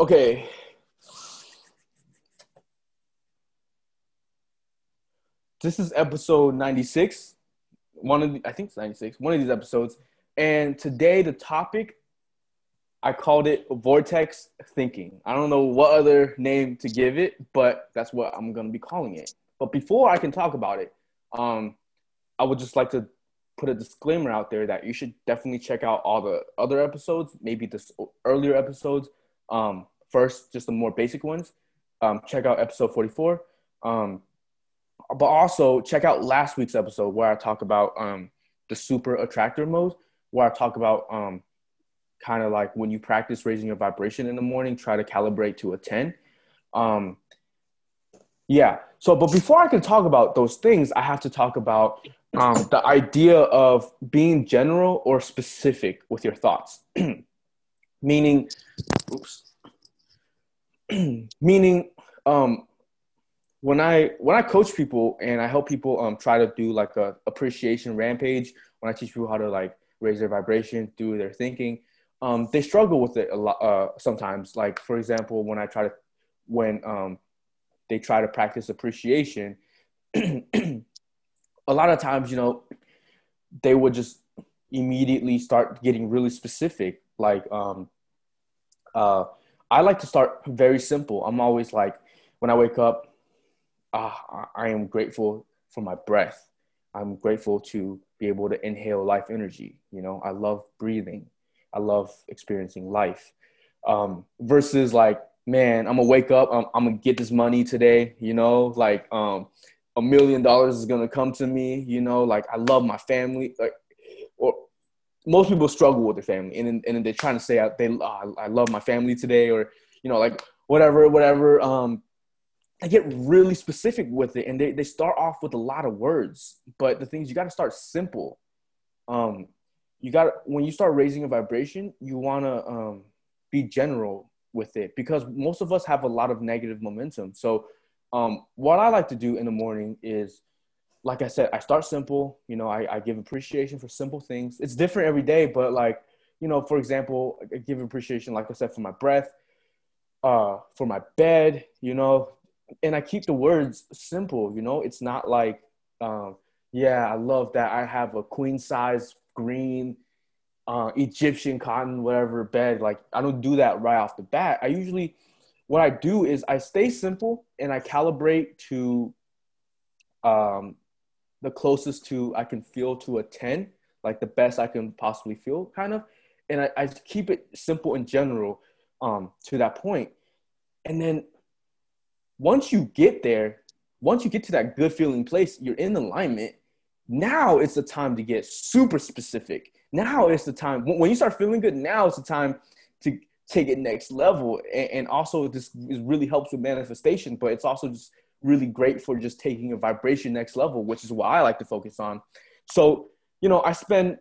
Okay. This is episode 96. I think it's 96. One of these episodes. And today the topic, I called it vortex thinking. I don't know what other name to give it, but that's what I'm going to be calling it. But before I can talk about it, I would just like to put a disclaimer out there that you should definitely check out all the other episodes, maybe the earlier episodes. First, just the more basic ones. Check out episode 44. But also check out last week's episode where I talk about the super attractor mode, where I talk about kind of like when you practice raising your vibration in the morning, try to calibrate to a 10. Yeah. So, but before I can talk about those things, I have to talk about the idea of being general or specific with your thoughts. Meaning, when I coach people and I help people try to do like a appreciation rampage, when I teach people how to like raise their vibration through their thinking, they struggle with it a lot sometimes. Like for example, when they try to practice appreciation, a lot of times, you know, they would just immediately start getting really specific. Like I like to start very simple. I'm always like, when I wake up, I am grateful for my breath. I'm grateful to be able to inhale life energy. You know, I love breathing. I love experiencing life. Versus like, man, I'm gonna wake up. I'm gonna get this money today. You know, like $1 million is gonna come to me. You know, like I love my family. Like, or most people struggle with their family, and they're trying to say I love my family today, or you know, like whatever. I get really specific with it, and they start off with a lot of words. But the thing is, you got to start simple. When you start raising a vibration, you want to be general with it, because most of us have a lot of negative momentum. So what I like to do in the morning is, like I said, I start simple. You know, I give appreciation for simple things. It's different every day, but like, you know, for example, I give appreciation, like I said, for my breath, for my bed, you know. And I keep the words simple, you know. It's not like, yeah, I love that I have a queen size green Egyptian cotton, whatever bed. Like, I don't do that right off the bat. What I do is I stay simple and I calibrate to the closest to I can feel to a 10, like the best I can possibly feel kind of. And I keep it simple in general to that point. And then, once you get to that good feeling place, you're in alignment. Now it's the time to get super specific. Now it's the time when you start feeling good. Now it's the time to take it next level. And also this really helps with manifestation, but it's also just really great for just taking a vibration next level, which is what I like to focus on. So, you know, I spend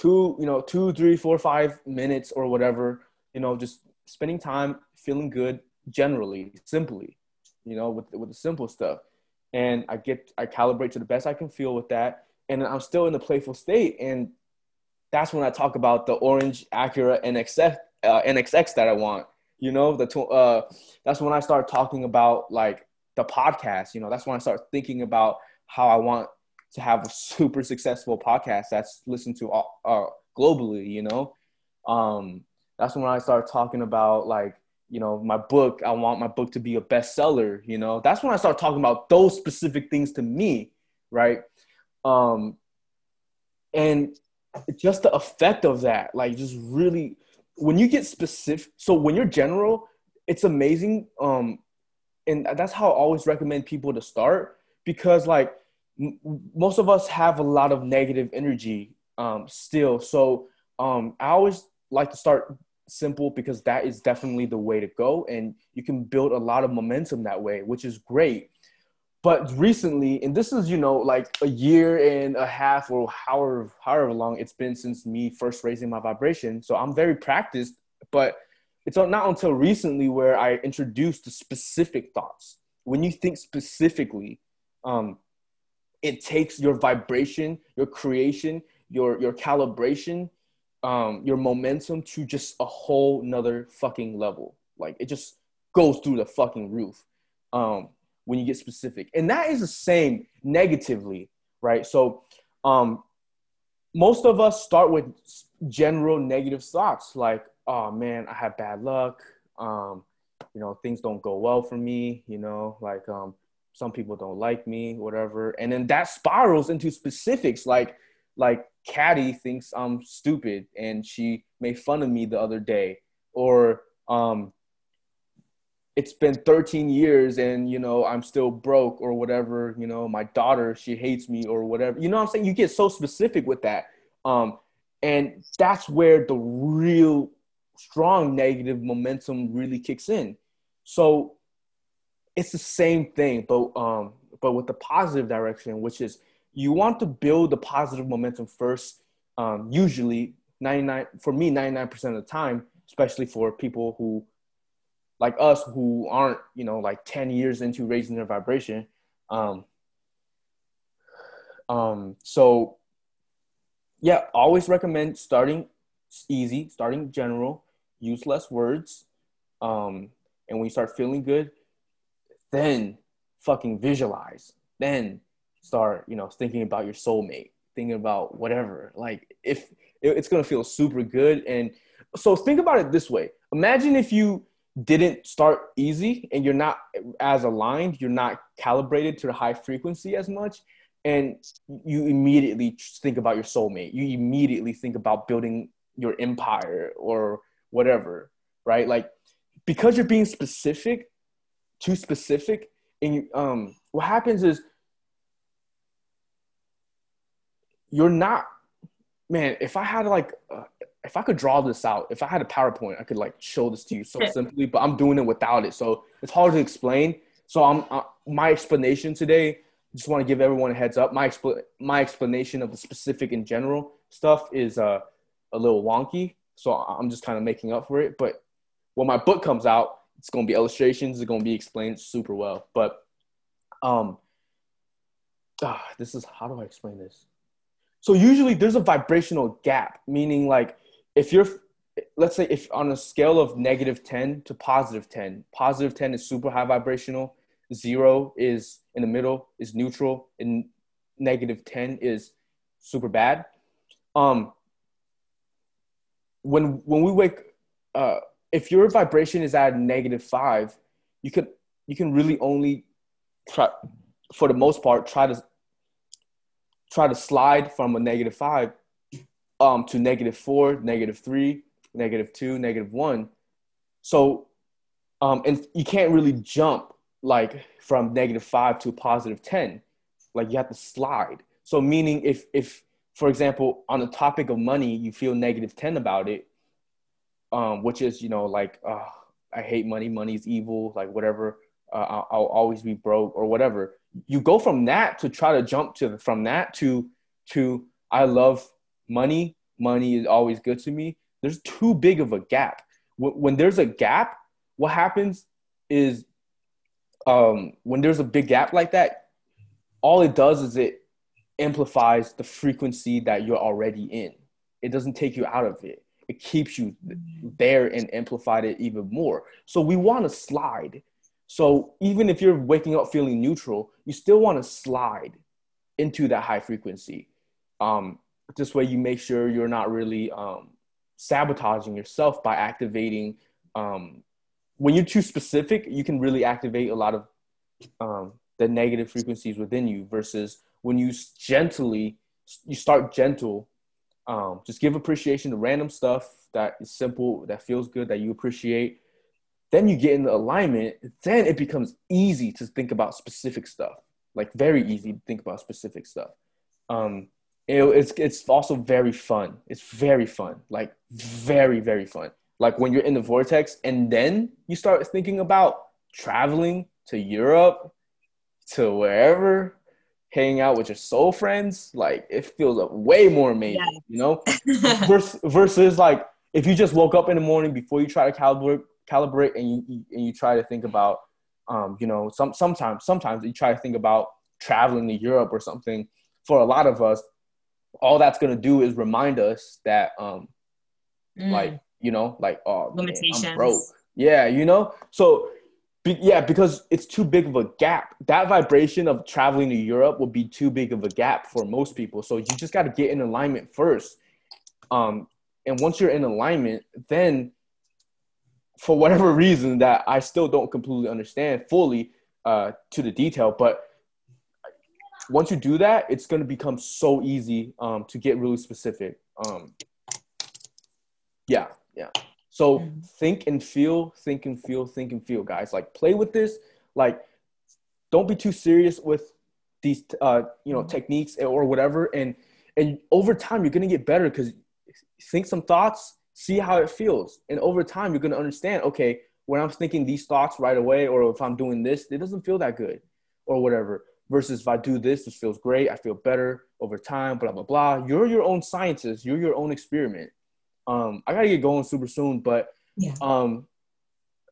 2, 3, 4, 5 minutes or whatever, you know, just spending time feeling good, generally, simply, you know, with the simple stuff. And I calibrate to the best I can feel with that. And I'm still in the playful state. And that's when I talk about the orange Acura NXX that I want, you know, that's when I start talking about like the podcast, you know, that's when I start thinking about how I want to have a super successful podcast that's listened to all, globally, you know. That's when I start talking about like, you know, my book, I want my book to be a bestseller, you know. That's when I start talking about those specific things to me, right? And just the effect of that, like just really, when you get specific, so when you're general, it's amazing. And that's how I always recommend people to start, because like most of us have a lot of negative energy still. So I always like to start simple, because that is definitely the way to go, and you can build a lot of momentum that way, which is great. But recently, and this is, you know, like a year and a half or however long it's been since me first raising my vibration, so I'm very practiced, but it's not until recently where I introduced the specific thoughts. When you think specifically, it takes your vibration, your creation, your calibration, your momentum to just a whole nother fucking level. Like, it just goes through the fucking roof when you get specific. And that is the same negatively, right? So most of us start with general negative thoughts like, oh, man, I have bad luck. You know, things don't go well for me, you know, like some people don't like me, whatever. And then that spirals into specifics like Caddy thinks I'm stupid and she made fun of me the other day, or it's been 13 years and, you know, I'm still broke or whatever, you know, my daughter, she hates me or whatever. You know what I'm saying? You get so specific with that. And that's where the real strong negative momentum really kicks in. So it's the same thing, but with the positive direction, which is you want to build the positive momentum first. Usually 99% of the time, especially for people who like us who aren't, you know, like 10 years into raising their vibration. So yeah, always recommend starting easy, starting general, use less words. And when you start feeling good, then fucking visualize, then start, you know, thinking about your soulmate, thinking about whatever, like if it's going to feel super good. And so think about it this way. Imagine if you didn't start easy and you're not as aligned, you're not calibrated to the high frequency as much. And you immediately think about your soulmate. You immediately think about building your empire or whatever, right? Like, because you're being specific, too specific. And you, what happens is you're not, man, if I had like, if I could draw this out, if I had a PowerPoint, I could like show this to you so simply, but I'm doing it without it. So it's hard to explain. So my explanation today, just want to give everyone a heads up. My explanation of the specific and general stuff is a little wonky. So I'm just kind of making up for it. But when my book comes out, it's going to be illustrations. It's going to be explained super well. But this is, how do I explain this? So usually there's a vibrational gap, meaning like, if you're, let's say if on a scale of negative 10 to positive 10, positive 10 is super high vibrational, 0 is in the middle, is neutral, and negative 10 is super bad. When we wake, if your vibration is at negative 5, you can really only try, for the most part, try to slide from a negative 5 to negative 4, negative 3, negative 2, negative 1. So, and you can't really jump like from negative 5 to positive 10, like you have to slide. So meaning if, for example, on the topic of money, you feel negative 10 about it, which is, you know, like, I hate money, money's evil, like whatever, I'll always be broke or whatever. You go from that to try to jump to, from that to I love money, money is always good to me. There's too big of a gap. When there's a gap, what happens is when there's a big gap like that, all it does is it amplifies the frequency that you're already in. It doesn't take you out of it. It keeps you there and amplified it even more. So we want to slide. So even if you're waking up feeling neutral, you still want to slide into that high frequency. This way you make sure you're not really sabotaging yourself by activating when you're too specific, you can really activate a lot of the negative frequencies within you versus when you start gentle, just give appreciation to random stuff that is simple, that feels good, that you appreciate. Then you get into alignment. Then it becomes easy to think about specific stuff, like very easy to think about specific stuff. It's also very fun. It's very fun, like very, very fun. Like when you're in the vortex and then you start thinking about traveling to Europe, to wherever, hanging out with your soul friends, like it feels way more amazing, yeah. You know, versus like if you just woke up in the morning before you try to calibrate and you try to think about, you know, sometimes you try to think about traveling to Europe or something. For a lot of us, all that's going to do is remind us that like, you know, like, oh, man, I'm broke. Yeah, you know? So, yeah, because it's too big of a gap. That vibration of traveling to Europe would be too big of a gap for most people. So you just got to get in alignment first. And once you're in alignment, then for whatever reason that I still don't completely understand fully to the detail, but once you do that, it's going to become so easy to get really specific. Yeah. So think and feel, guys. Like, play with this. Like, don't be too serious with these, techniques or whatever. And over time, you're going to get better because think some thoughts, see how it feels. And over time, you're going to understand, okay, when I'm thinking these thoughts right away, or if I'm doing this, it doesn't feel that good or whatever. Versus if I do this, this feels great. I feel better over time, blah, blah, blah. You're your own scientist. You're your own experiment. I got to get going super soon, but yeah.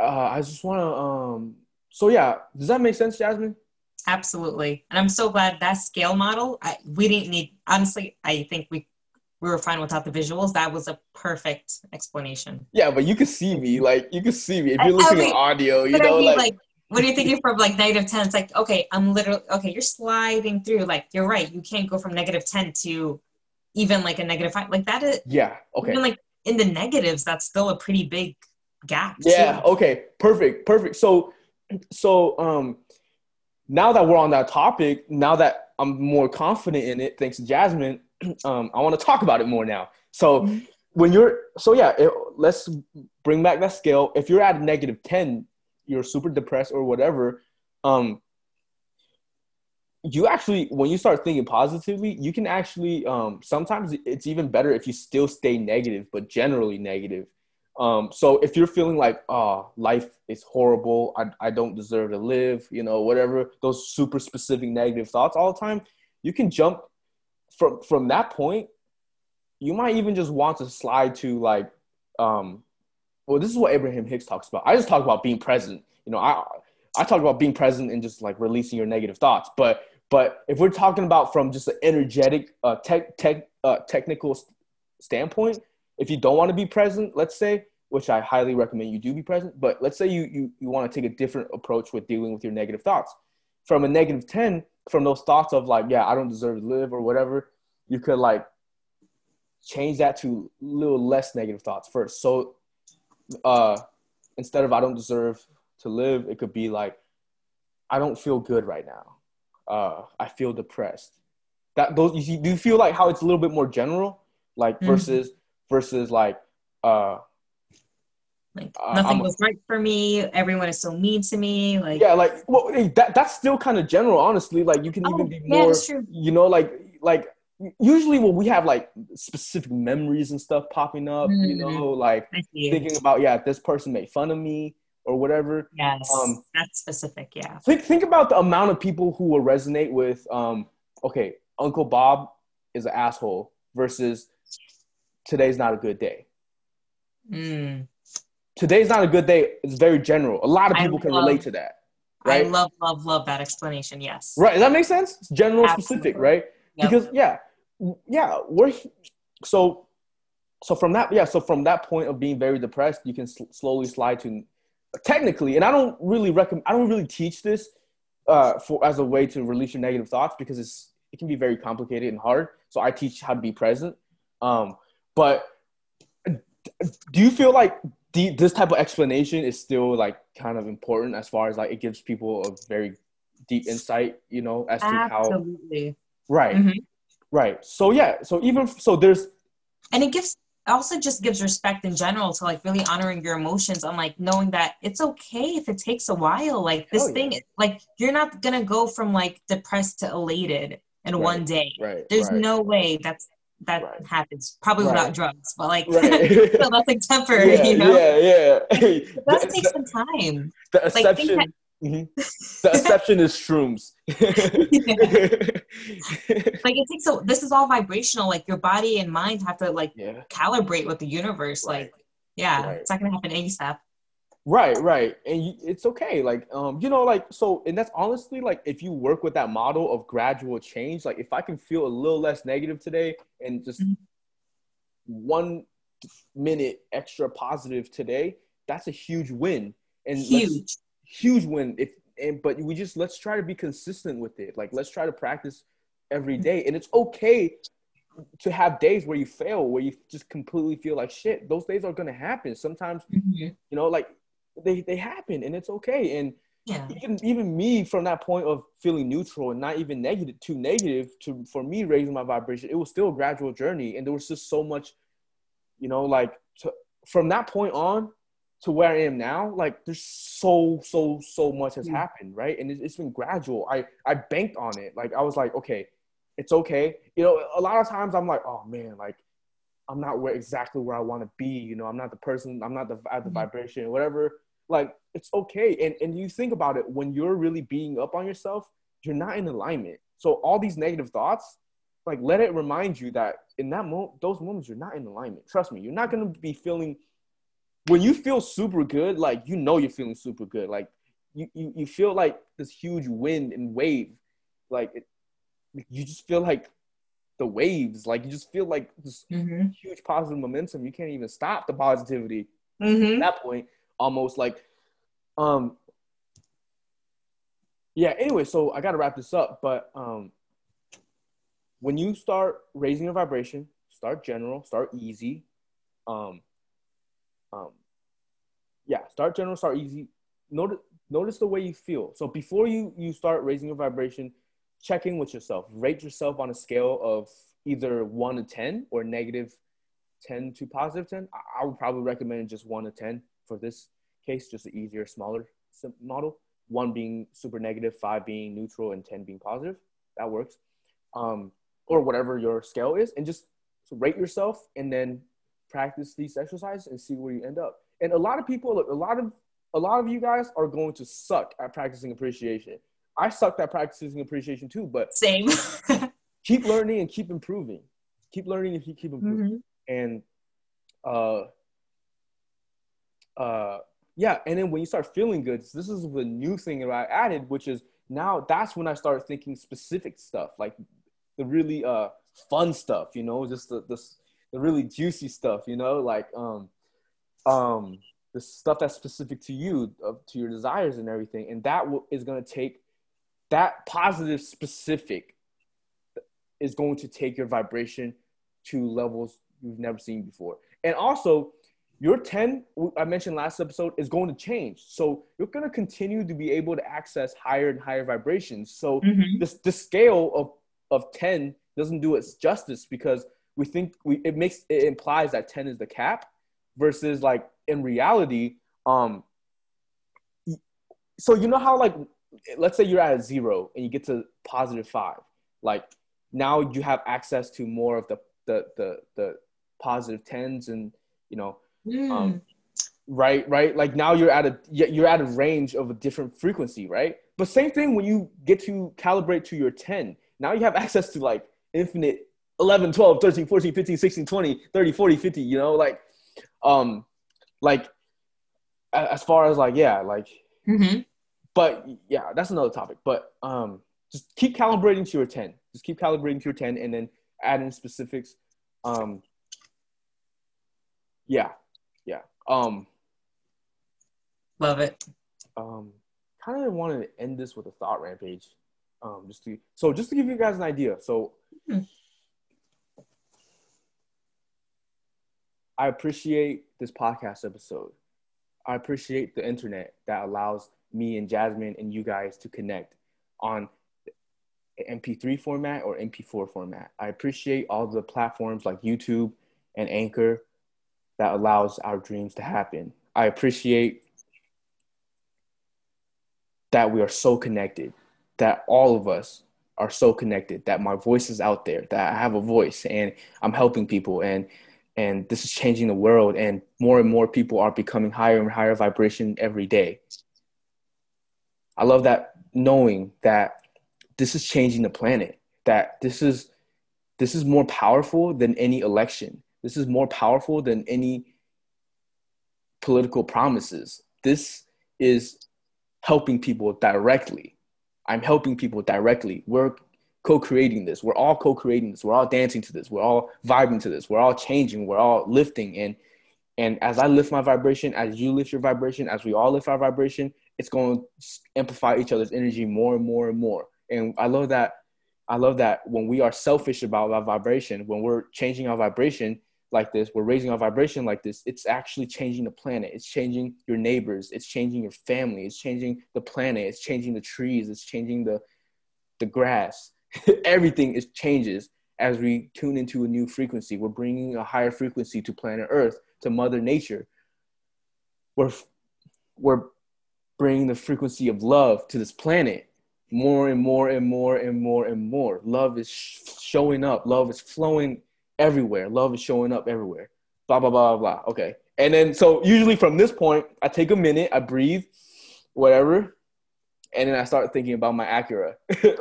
I just want to, so yeah. Does that make sense, Jasmine? Absolutely. And I'm so glad that scale model, we didn't need, honestly, I think we were fine without the visuals. That was a perfect explanation. Yeah, but you could see me. Like, you could see me. If you're listening to audio, you know, like when you're thinking from like -10, it's like, okay, I'm literally, okay, you're sliding through. Like, you're right. You can't go from -10 to even like a -5. Like that is, yeah, okay. Even like in the negatives, that's still a pretty big gap. Yeah, too. Okay, perfect. So, now that we're on that topic, now that I'm more confident in it, thanks to Jasmine, I want to talk about it more now. So let's bring back that scale. If you're at -10, you're super depressed or whatever, you actually, when you start thinking positively, you can actually, sometimes it's even better if you still stay negative, but generally negative. So if you're feeling like, oh, life is horrible, I don't deserve to live, you know, whatever, those super specific negative thoughts all the time, you can jump from that point. You might even just want to slide to like, well, this is what Abraham Hicks talks about. I just talk about being present. You know, I talk about being present and just like releasing your negative thoughts. But if we're talking about from just an energetic, technical standpoint, if you don't want to be present, let's say, which I highly recommend you do be present, but let's say you want to take a different approach with dealing with your negative thoughts. From a -10, from those thoughts of like, yeah, I don't deserve to live or whatever, you could like change that to a little less negative thoughts first. So instead of I don't deserve to live, it could be like, I don't feel good right now. I feel depressed. Do you feel like how it's a little bit more general, like versus like nothing was right for me. Everyone is so mean to me. Like, yeah, like, well, that's still kind of general, honestly. Like, you can even be more, you know, like usually when we have like specific memories and stuff popping up, you know, like thinking about, yeah, this person made fun of me or whatever. Yes, that's specific. Yeah. Think about the amount of people who will resonate with, okay, Uncle Bob is an asshole versus today's not a good day. Today's not a good day. It's very general. A lot of people can relate to that. Right? I love that explanation. Yes. Right. Does that make sense? It's general, specific, right? Yep. Because yeah. We're so from that, yeah. So from that point of being very depressed, you can slowly slide to technically. And I don't really teach this as a way to release your negative thoughts because it can be very complicated and hard. So I teach how to be present. But do you feel like this type of explanation is still like kind of important as far as like it gives people a very deep insight, you know, as to Absolutely. How, right. Mm-hmm. Right. So yeah. So even, so there's, and it gives also just gives respect in general to like really honoring your emotions. I'm like knowing that it's okay if it takes a while, like this thing, like you're not going to go from like depressed to elated in one day. Right. There's no way that happens probably without drugs, but like so that's like temporary, you know. It does take some time. The exception, like, the exception is shrooms. Like it takes this is all vibrational. Like your body and mind have to like calibrate with the universe. Like it's not gonna happen ASAP. Right, and it's okay. Like you know, like so, and that's honestly like if you work with that model of gradual change, like if I can feel a little less negative today and just 1 minute extra positive today, that's a huge win. And huge win. But we just, let's try to be consistent with it. Like, let's try to practice every day. And it's okay to have days where you fail, where you just completely feel like shit. Those days are going to happen. Sometimes, you know, like they happen, and it's okay. And even me, from that point of feeling neutral and not even negative, too negative to, for me, raising my vibration, it was still a gradual journey. And there was just so much, you know, like from that point on to where I am now, like there's so much has happened. Right. And it's been gradual. I banked on it. Like I was like, okay, it's okay. You know, a lot of times I'm like, oh man, like I'm not exactly where I want to be. You know, I'm not the person, I'm not the vibration, whatever. Like it's okay. And you think about it, when you're really being up on yourself, you're not in alignment. So all these negative thoughts, like let it remind you that in that those moments, you're not in alignment. Trust me, you're not going to be feeling, when you feel super good, like, you know, you're feeling super good. Like you feel like this huge wind and wave, like you just feel like the waves, like you just feel like this huge positive momentum. You can't even stop the positivity at that point, almost like, anyway, so I got to wrap this up, but, when you start raising your vibration, start general, start easy. Start general, start easy. Notice the way you feel. So before you start raising your vibration, check in with yourself. Rate yourself on a scale of either 1 to 10 or negative 10 to positive 10. I would probably recommend just 1 to 10 for this case, just an easier, smaller model. 1 being super negative, 5 being neutral, and 10 being positive. That works. Or whatever your scale is. And just rate yourself and then practice these exercises and see where you end up. And a lot of people, a lot of you guys are going to suck at practicing appreciation. I sucked at practicing appreciation too, but same. Keep learning and keep improving. Keep learning and keep improving. And and then when you start feeling good, this is the new thing that I added, which is now that's when I start thinking specific stuff, like the really fun stuff, you know, just the really juicy stuff, you know, like the stuff that's specific to you, to your desires and everything. And that is going to take that positive specific is going to take your vibration to levels you've never seen before. And also your 10, I mentioned last episode, is going to change. So you're going to continue to be able to access higher and higher vibrations. So the scale of 10 doesn't do us justice, because we think it implies that 10 is the cap, versus like in reality. So you know how, like, let's say you're at a 0 and you get to positive 5, like now you have access to more of the positive 10s, and you know, right. Like now you're at a range of a different frequency, right? But same thing when you get to calibrate to your 10, now you have access to like infinite 11, 12, 13, 14, 15, 16, 20, 30, 40, 50, you know, like as far as like, yeah, like, but yeah, that's another topic, but, just keep calibrating to your 10, and then add in specifics. Love it. Kind of wanted to end this with a thought rampage. Just to give you guys an idea. So I appreciate this podcast episode. I appreciate the internet that allows me and Jasmine and you guys to connect on MP3 format or MP4 format. I appreciate all the platforms like YouTube and Anchor that allows our dreams to happen. I appreciate that we are so connected, that all of us are so connected, that my voice is out there, that I have a voice and I'm helping people, and this is changing the world, and more people are becoming higher and higher vibration every day. I love that, knowing that this is changing the planet, that this is more powerful than any election. This is more powerful than any political promises. This is helping people directly. I'm helping people directly. We're co-creating this. We're all co-creating this. We're all dancing to this. We're all vibing to this. We're all changing. We're all lifting. And And as I lift my vibration, as you lift your vibration, as we all lift our vibration, it's going to amplify each other's energy more and more and more. And I love that. I love that when we are selfish about our vibration, when we're changing our vibration like this, we're raising our vibration like this, it's actually changing the planet. It's changing your neighbors. It's changing your family. It's changing the planet. It's changing the trees. It's changing the grass. Everything is changes as we tune into a new frequency. We're bringing a higher frequency to planet Earth, to Mother Nature. We're bringing the frequency of love to this planet more and more and more and more and more. Love is showing up. Love is flowing everywhere. Love is showing up everywhere. Blah, blah, blah, blah, blah. Okay. And then, so usually from this point, I take a minute, I breathe, whatever. And then I start thinking about my Acura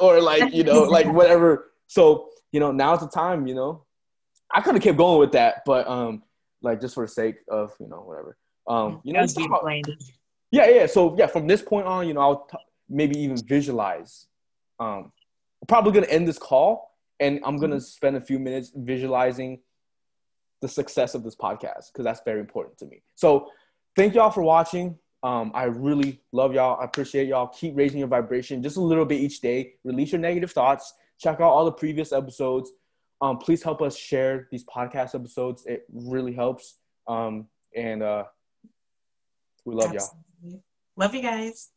or like, you know, like whatever. So, you know, now's the time, you know, I could have kept going with that, but like just for the sake of, you know, whatever. You know, yeah. So yeah, from this point on, you know, I'll maybe even visualize. I'm probably going to end this call and I'm going to spend a few minutes visualizing the success of this podcast because that's very important to me. So thank y'all for watching. I really love y'all. I appreciate y'all. Keep raising your vibration just a little bit each day. Release your negative thoughts. Check out all the previous episodes. Please help us share these podcast episodes. It really helps. And we love y'all. Love you guys.